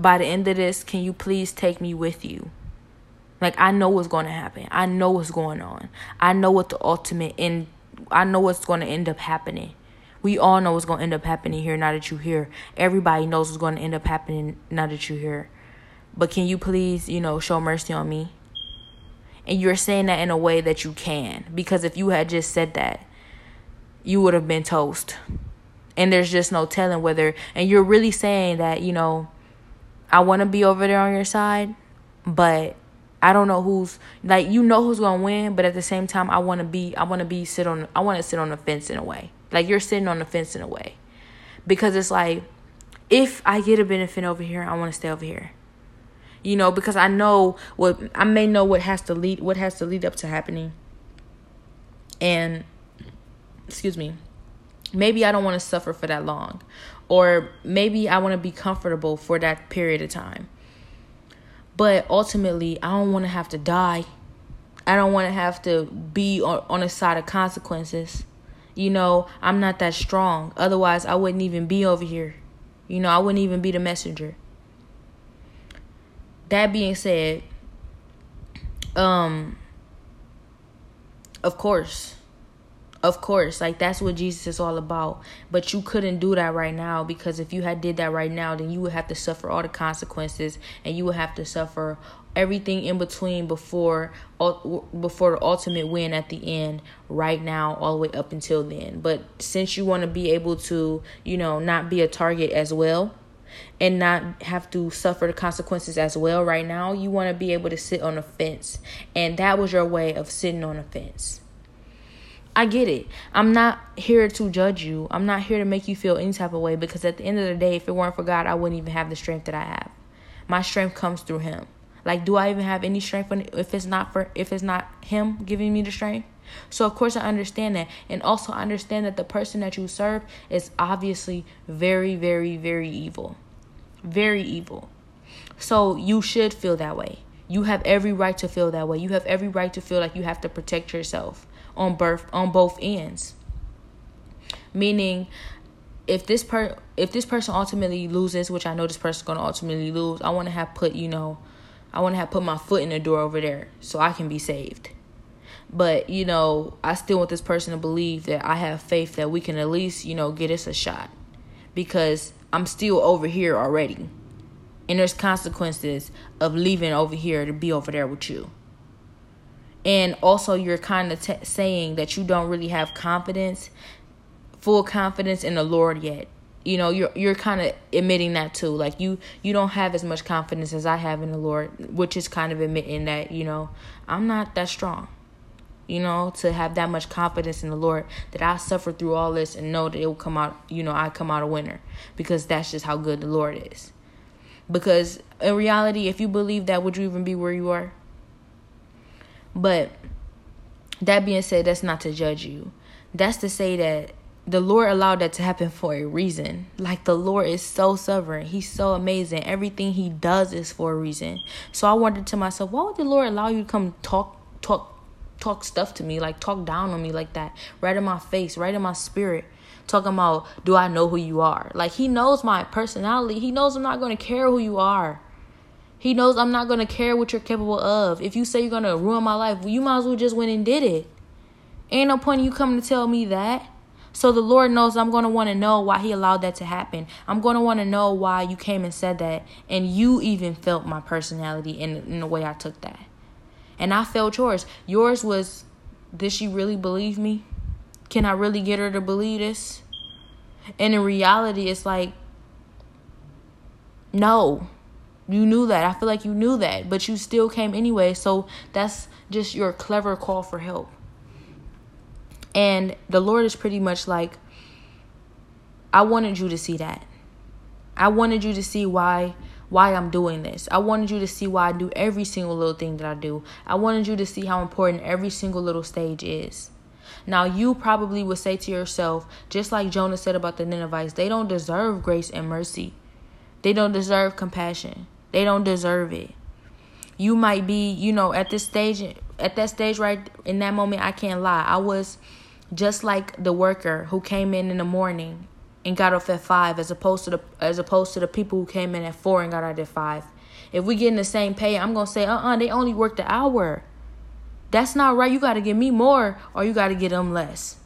by the end of this, can you please take me with you? Like, I know what's going to happen. I know what's going on. I know what the ultimate end I know what's going to end up happening. We all know what's going to end up happening here now that you're here. Everybody knows what's going to end up happening now that you're here. But can you please, show mercy on me? And you're saying that in a way that you can. Because if you had just said that, you would have been toast. And there's just no telling whether. And you're really saying that, I want to be over there on your side. But I don't know who's who's going to win. But at the same time, I want to sit on the fence in a way. Like, you're sitting on the fence in a way. Because it's like, if I get a benefit over here, I want to stay over here. Because I know what has to lead up to happening. And, excuse me, maybe I don't want to suffer for that long. Or maybe I want to be comfortable for that period of time. But ultimately, I don't want to have to die. I don't want to have to be on the side of consequences. I'm not that strong. Otherwise, I wouldn't even be over here. I wouldn't even be the messenger. That being said, of course, like, that's what Jesus is all about. But you couldn't do that right now, because if you had did that right now, then you would have to suffer all the consequences, and you would have to suffer everything in between before the ultimate win at the end, right now, all the way up until then. But since you want to be able to, not be a target as well, and not have to suffer the consequences as well right now, you want to be able to sit on a fence. And that was your way of sitting on a fence. I get it. I'm not here to judge you. I'm not here to make you feel any type of way, because at the end of the day, if it weren't for God, I wouldn't even have the strength that I have. My strength comes through him. Like, do I even have any strength if it's not him giving me the strength? So, of course, I understand that. And also, I understand that the person that you serve is obviously very, very, very evil. Very evil. So, you should feel that way. You have every right to feel that way. You have every right to feel like you have to protect yourself on both ends. Meaning, if this person ultimately loses, which I know this person's going to ultimately lose, I want to have put my foot in the door over there so I can be saved. But, I still want this person to believe that I have faith that we can at least, get us a shot, because I'm still over here already. And there's consequences of leaving over here to be over there with you. And also, you're kind of saying that you don't really have full confidence in the Lord yet. You're kind of admitting that too. Like, you don't have as much confidence as I have in the Lord, which is kind of admitting that, I'm not that strong. To have that much confidence in the Lord that I suffer through all this and know that it will come out, I come out a winner, because that's just how good the Lord is. Because in reality, if you believe that, would you even be where you are? But that being said, that's not to judge you. That's to say that the Lord allowed that to happen for a reason. Like, the Lord is so sovereign. He's so amazing. Everything he does is for a reason. So I wondered to myself, why would the Lord allow you to come talk stuff to me, like talk down on me like that, right in my face, right in my spirit, talking about, do I know who you are? Like, he knows my personality. He knows I'm not going to care who you are. He knows I'm not going to care what you're capable of. If you say you're going to ruin my life, well, you might as well just went and did it. Ain't no point in you coming to tell me that. So the Lord knows I'm going to want to know why he allowed that to happen. I'm going to want to know why you came and said that, and you even felt my personality in the way I took that. And I felt yours. Yours was, did she really believe me? Can I really get her to believe this? And in reality, it's like, no, you knew that. I feel like you knew that, but you still came anyway. So that's just your clever call for help. And the Lord is pretty much like, I wanted you to see that. I wanted you to see why I'm doing this. I wanted you to see why I do every single little thing that I do. I wanted you to see how important every single little stage is. Now, you probably would say to yourself, just like Jonah said about the Ninevites, they don't deserve grace and mercy. They don't deserve compassion. They don't deserve it. You might be, at that stage right in that moment, I can't lie. I was just like the worker who came in the morning and got off at 5, as opposed to the people who came in at 4 and got out at 5. If we getting the same pay, I'm going to say, they only worked an hour. That's not right. You got to give me more, or you got to give them less.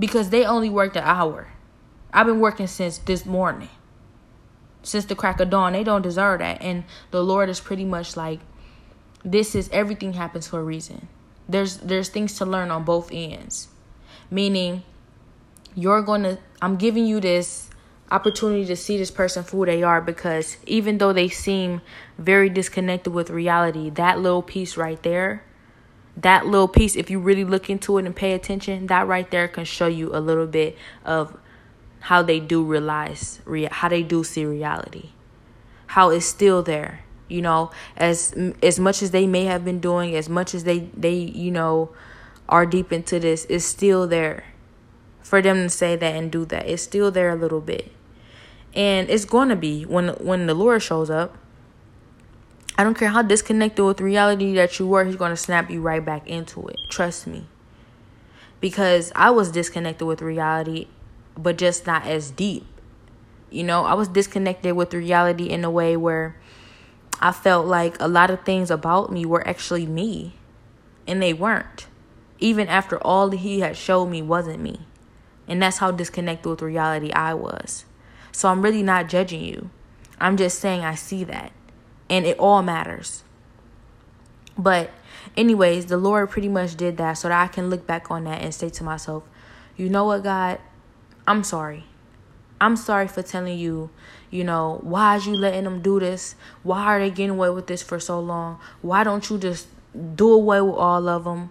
because they only worked an hour. I've been working since this morning, since the crack of dawn. They don't deserve that. And the Lord is pretty much like, this is, everything happens for a reason. There's things to learn on both ends, meaning I'm giving you this opportunity to see this person for who they are, because even though they seem very disconnected with reality, that little piece right there, that little piece, if you really look into it and pay attention, that right there can show you a little bit of how they do realize, how they do see reality, how it's still there. You know, as much as they may have been doing, as much as they, you know, are deep into this, it's still there for them to say that and do that. It's still there a little bit. And it's going to be when the Lord shows up. I don't care how disconnected with reality that you were. He's going to snap you right back into it. Trust me, because I was disconnected with reality, but just not as deep. You know, I was disconnected with reality in a way where I felt like a lot of things about me were actually me, and they weren't, even after all that he had showed me wasn't me. And that's how disconnected with reality I was. So I'm really not judging you. I'm just saying I see that, and it all matters. But anyways, the Lord pretty much did that so that I can look back on that and say to myself, you know what, God, I'm sorry. I'm sorry for telling you, you know, why is you letting them do this? Why are they getting away with this for so long? Why don't you just do away with all of them?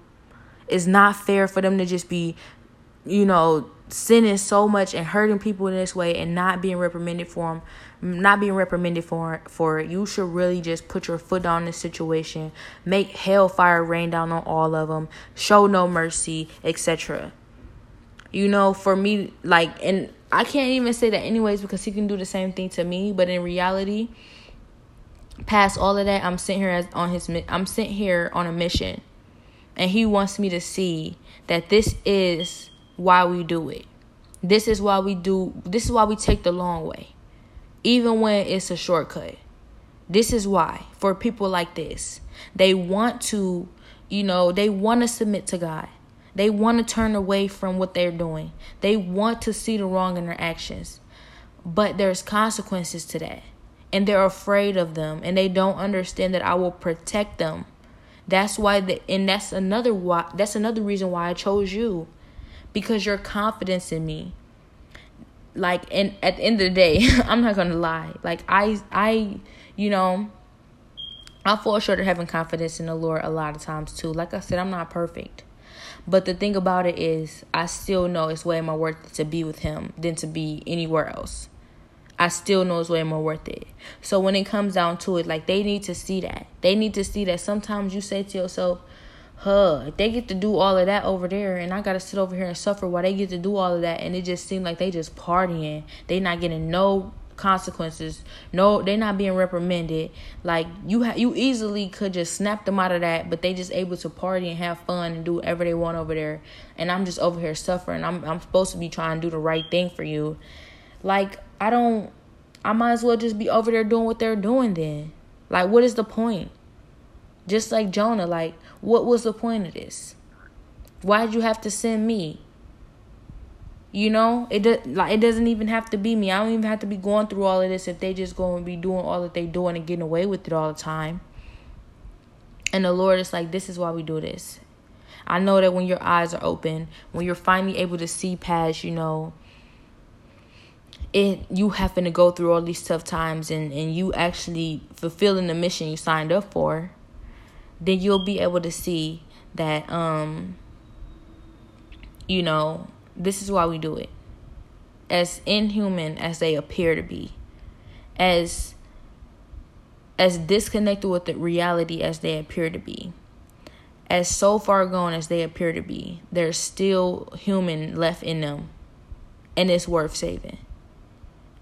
It's not fair for them to just be, you know, sinning so much and hurting people in this way and not being reprimanded for them, for it. You should really just put your foot down in this situation, make hellfire rain down on all of them, show no mercy, etc. You know, for me, like, and I can't even say that anyways, because he can do the same thing to me. But in reality, past all of that, I'm sent here on a mission, and he wants me to see that this is why we do it. This is why we take the long way, even when it's a shortcut. This is why, for people like this, they want to submit to God. They want to turn away from what they're doing. They want to see the wrong in their actions. But there's consequences to that. And they're afraid of them. And they don't understand that I will protect them. That's why, that's another reason why I chose you. Because your confidence in me. Like, and at the end of the day, I'm not going to lie. Like, I fall short of having confidence in the Lord a lot of times too. Like I said, I'm not perfect. But the thing about it is, I still know it's way more worth it to be with him than to be anywhere else. I still know it's way more worth it. So when it comes down to it, like, they need to see that. They need to see that sometimes you say to yourself, if they get to do all of that over there and I got to sit over here and suffer while they get to do all of that, and it just seems like they just partying. They not getting no consequences. No, they're not being reprimanded. Like, you easily could just snap them out of that, but they just able to party and have fun and do whatever they want over there, and I'm just over here suffering. I'm supposed to be trying to do the right thing for you. Like, I might as well just be over there doing what they're doing then. Like, what is the point? Just like Jonah, like, what was the point of this? Why did you have to send me? You know, it doesn't even have to be me. I don't even have to be going through all of this if they just going to be doing all that they doing and getting away with it all the time. And the Lord is like, this is why we do this. I know that when your eyes are open, when you're finally able to see past, you know, you having to go through all these tough times and you actually fulfilling the mission you signed up for, then you'll be able to see that, you know, this is why we do it. As inhuman as they appear to be, as disconnected with the reality as they appear to be, as so far gone as they appear to be, there's still human left in them, and it's worth saving.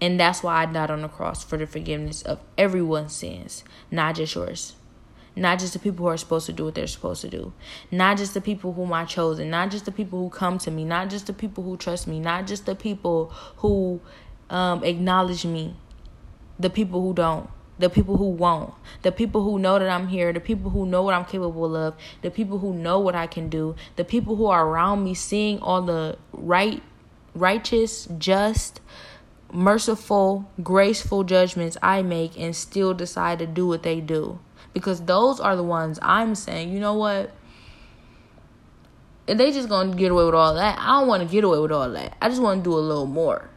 And that's why I died on the cross, for the forgiveness of everyone's sins, not just yours. Not just the people who are supposed to do what they're supposed to do. Not just the people whom I chose. Not just the people who come to me. Not just the people who trust me. Not just the people who acknowledge me. The people who don't. the people who won't, the people who know that I'm here, the people who know what I'm capable of, the people who know what I can do, the people who are around me seeing all the right, righteous, just, merciful, graceful judgments I make and still decide to do what they do. Because those are the ones I'm saying, you know what? If they just gonna get away with all that, I don't want to get away with all that. I just want to do a little more.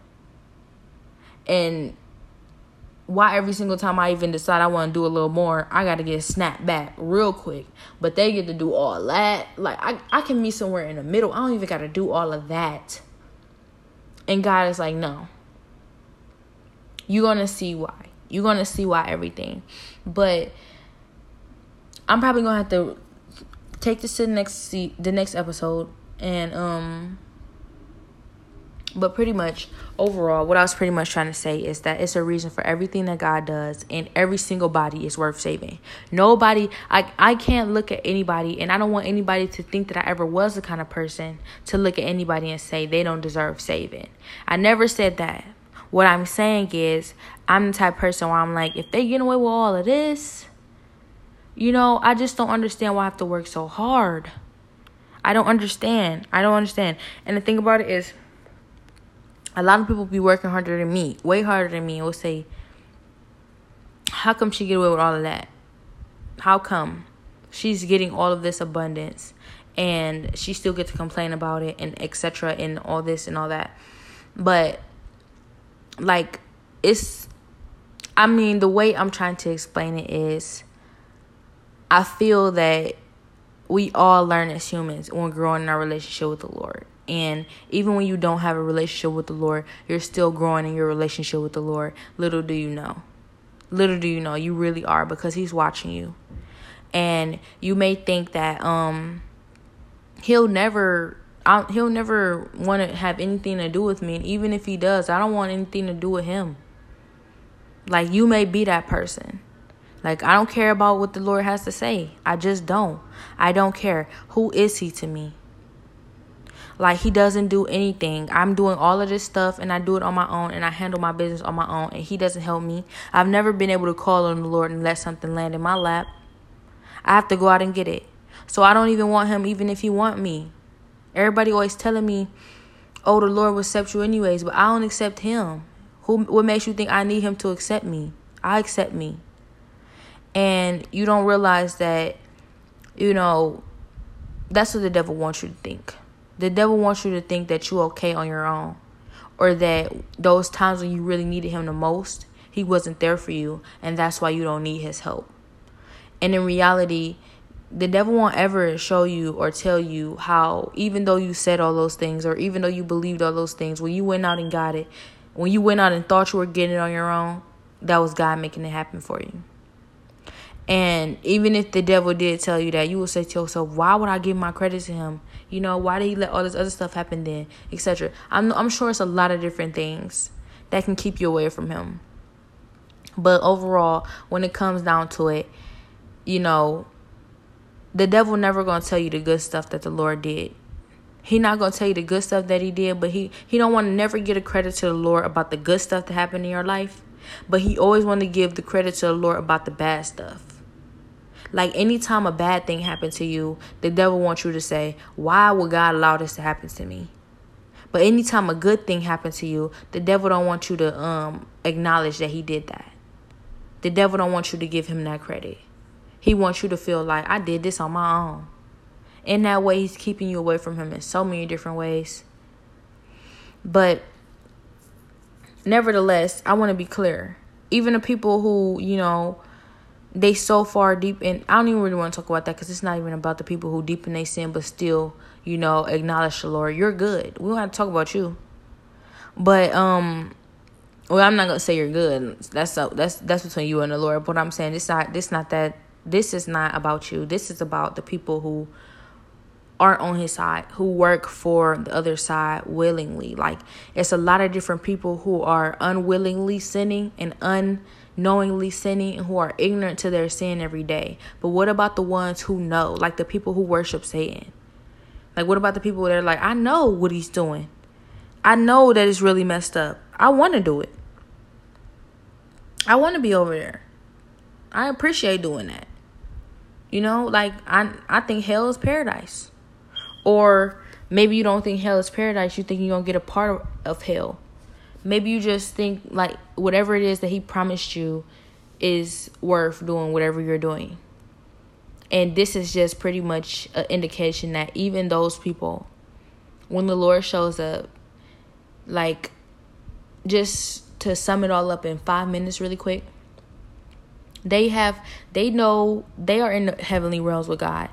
And why every single time I even decide I want to do a little more, I got to get snapped back real quick? But they get to do all that. Like, I can meet somewhere in the middle. I don't even got to do all of that. And God is like, no. You're going to see why. You're going to see why everything. But I'm probably going to have to take this to the next episode. And, but pretty much, overall, what I was pretty much trying to say is that it's a reason for everything that God does, and every single body is worth saving. Nobody, I can't look at anybody, and I don't want anybody to think that I ever was the kind of person to look at anybody and say they don't deserve saving. I never said that. What I'm saying is I'm the type of person where I'm like, if they get away with all of this, you know, I just don't understand why I have to work so hard. I don't understand. And the thing about it is, a lot of people be working harder than me, way harder than me, and will say, how come she get away with all of that? How come she's getting all of this abundance and she still gets to complain about it, and et cetera, and all this and all that? But, like, the way I'm trying to explain it is, I feel that we all learn as humans when growing in our relationship with the Lord. And even when you don't have a relationship with the Lord, you're still growing in your relationship with the Lord. Little do you know. Little do you know. You really are, because he's watching you. And you may think that he'll never want to have anything to do with me. And even if he does, I don't want anything to do with him. Like, you may be that person. Like, I don't care about what the Lord has to say. I just don't. I don't care. Who is he to me? Like, he doesn't do anything. I'm doing all of this stuff, and I do it on my own, and I handle my business on my own, and he doesn't help me. I've never been able to call on the Lord and let something land in my lap. I have to go out and get it. So I don't even want him, even if he want me. Everybody always telling me, oh, the Lord will accept you anyways, but I don't accept him. What makes you think I need him to accept me? I accept me. And you don't realize that, you know, that's what the devil wants you to think. The devil wants you to think that you're okay on your own, or that those times when you really needed him the most, he wasn't there for you, and that's why you don't need his help. And in reality, the devil won't ever show you or tell you how, even though you said all those things, or even though you believed all those things, when you went out and got it, when you went out and thought you were getting it on your own, that was God making it happen for you. And even if the devil did tell you that, you will say to yourself, why would I give my credit to him? You know, why did he let all this other stuff happen then, etc.? I'm sure it's a lot of different things that can keep you away from him. But overall, when it comes down to it, you know, the devil never going to tell you the good stuff that the Lord did. He not going to tell you the good stuff that he did, but he don't want to never get a credit to the Lord about the good stuff that happened in your life. But he always want to give the credit to the Lord about the bad stuff. Like, anytime a bad thing happened to you, the devil wants you to say, why would God allow this to happen to me? But anytime a good thing happened to you, the devil don't want you to acknowledge that he did that. The devil don't want you to give him that credit. He wants you to feel like, I did this on my own. In that way, he's keeping you away from him in so many different ways. But nevertheless, I want to be clear. Even the people who, you know, they so far deep in, I don't even really want to talk about that, because it's not even about the people who deep in their sin but still, you know, acknowledge the Lord. You're good. We don't have to talk about you. But, well, I'm not going to say you're good. That's between you and the Lord. But I'm saying this is not about you. This is about the people who aren't on his side, who work for the other side willingly. Like, it's a lot of different people who are unwillingly sinning and unknowingly sinning, and who are ignorant to their sin every day. But what about the ones who know, like the people who worship Satan? Like, what about the people that are like, I know what he's doing. I know that it's really messed up. I want to do it. I want to be over there. I appreciate doing that. You know, like I think hell is paradise. Or maybe you don't think hell is paradise. You think you're going to get a part of hell. Maybe you just think like whatever it is that he promised you is worth doing whatever you're doing. And this is just pretty much an indication that even those people, when the Lord shows up, like, just to sum it all up in 5 minutes really quick, they know they are in the heavenly realms with God.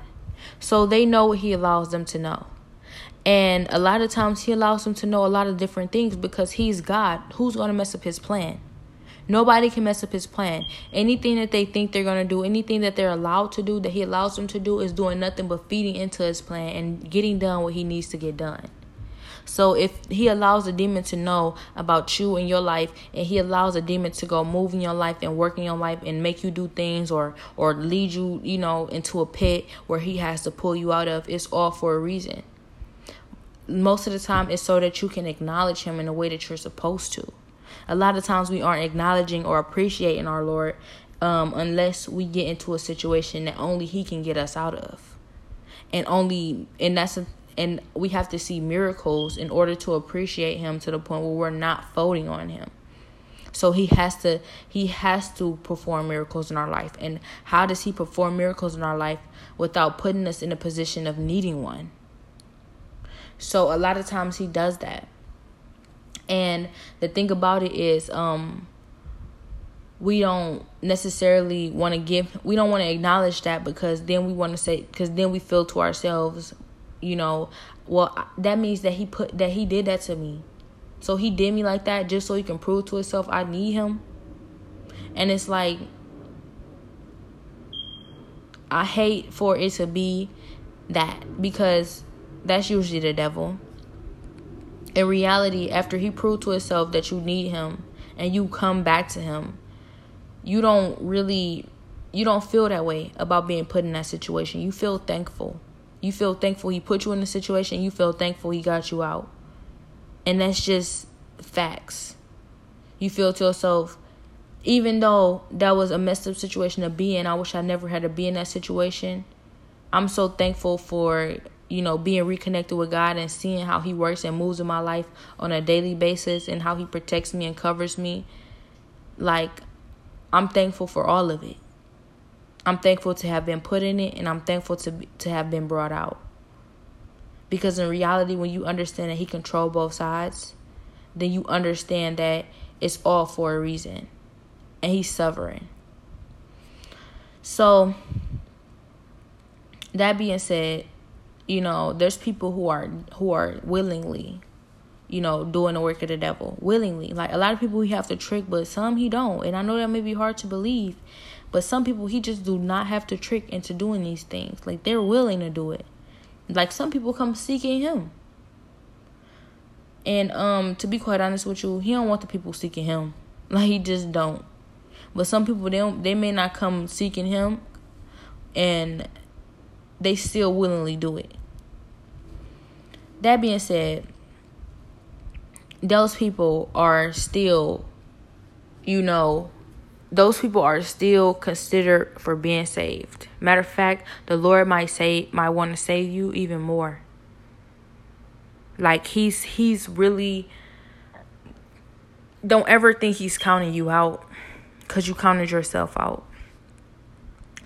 So they know what he allows them to know. And a lot of times he allows them to know a lot of different things because he's God. Who's going to mess up his plan? Nobody can mess up his plan. Anything that they think they're going to do, anything that they're allowed to do, that he allows them to do, is doing nothing but feeding into his plan and getting done what he needs to get done. So if he allows a demon to know about you and your life, and he allows a demon to go move in your life and work in your life and make you do things or lead you, you know, into a pit where he has to pull you out of, it's all for a reason. Most of the time, it's so that you can acknowledge him in the way that you're supposed to. A lot of times we aren't acknowledging or appreciating our Lord unless we get into a situation that only he can get us out of. And we have to see miracles in order to appreciate him to the point where we're not folding on him. So he has to perform miracles in our life. And how does he perform miracles in our life without putting us in a position of needing one? So a lot of times he does that. And the thing about it is, we don't necessarily want to we don't want to acknowledge that because then we feel to ourselves, you know, well, that means that he did that to me. So he did me like that just so he can prove to himself I need him. And it's like, I hate for it to be that, because that's usually the devil. In reality, after he proved to himself that you need him and you come back to him, you don't feel that way about being put in that situation. You feel thankful. You feel thankful he put you in the situation. You feel thankful he got you out. And that's just facts. You feel to yourself, even though that was a messed up situation to be in, I wish I never had to be in that situation. I'm so thankful for, you know, being reconnected with God and seeing how he works and moves in my life on a daily basis and how he protects me and covers me. Like, I'm thankful for all of it. I'm thankful to have been put in it, and I'm thankful to have been brought out. Because in reality, when you understand that he controls both sides, then you understand that it's all for a reason. And he's sovereign. So, that being said, you know, there's people who are willingly, you know, doing the work of the devil. Willingly. Like, a lot of people he have to trick, but some he don't. And I know that may be hard to believe, but some people he just do not have to trick into doing these things. Like, they're willing to do it. Like, some people come seeking him. And to be quite honest with you, he don't want the people seeking him. Like, he just don't. But some people, they may not come seeking him, and they still willingly do it. That being said, those people are still considered for being saved. Matter of fact, the Lord might want to save you even more. Like, he's really, don't ever think he's counting you out because you counted yourself out.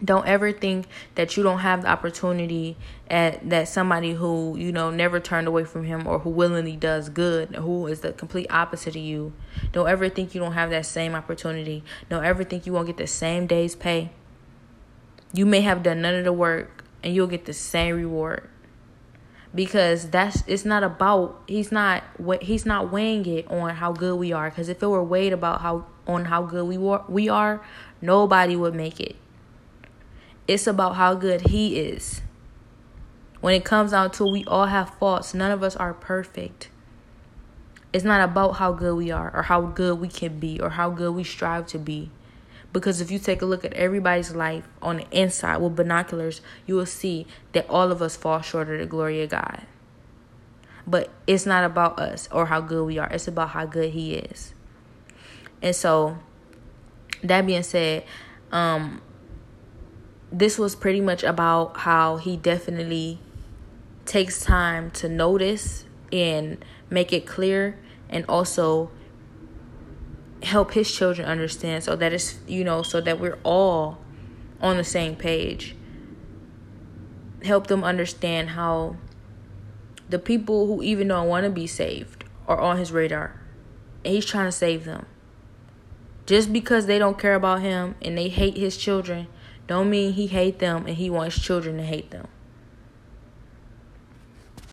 Don't ever think that you don't have the opportunity that somebody who, you know, never turned away from him or who willingly does good, who is the complete opposite of you. Don't ever think you don't have that same opportunity. Don't ever think you won't get the same day's pay. You may have done none of the work and you'll get the same reward. Because he's not weighing it on how good we are. Because if it were weighed about how good we are, nobody would make it. It's about how good he is. When it comes down to, we all have faults. None of us are perfect. It's not about how good we are or how good we can be or how good we strive to be. Because if you take a look at everybody's life on the inside with binoculars, you will see that all of us fall short of the glory of God. But it's not about us or how good we are. It's about how good he is. And so, that being said, This was pretty much about how he definitely takes time to notice and make it clear, and also help his children understand, so that it's, so that we're all on the same page. Help them understand how the people who even don't want to be saved are on his radar, and he's trying to save them. Just because they don't care about him and they hate his children, don't mean he hates them and he wants children to hate them.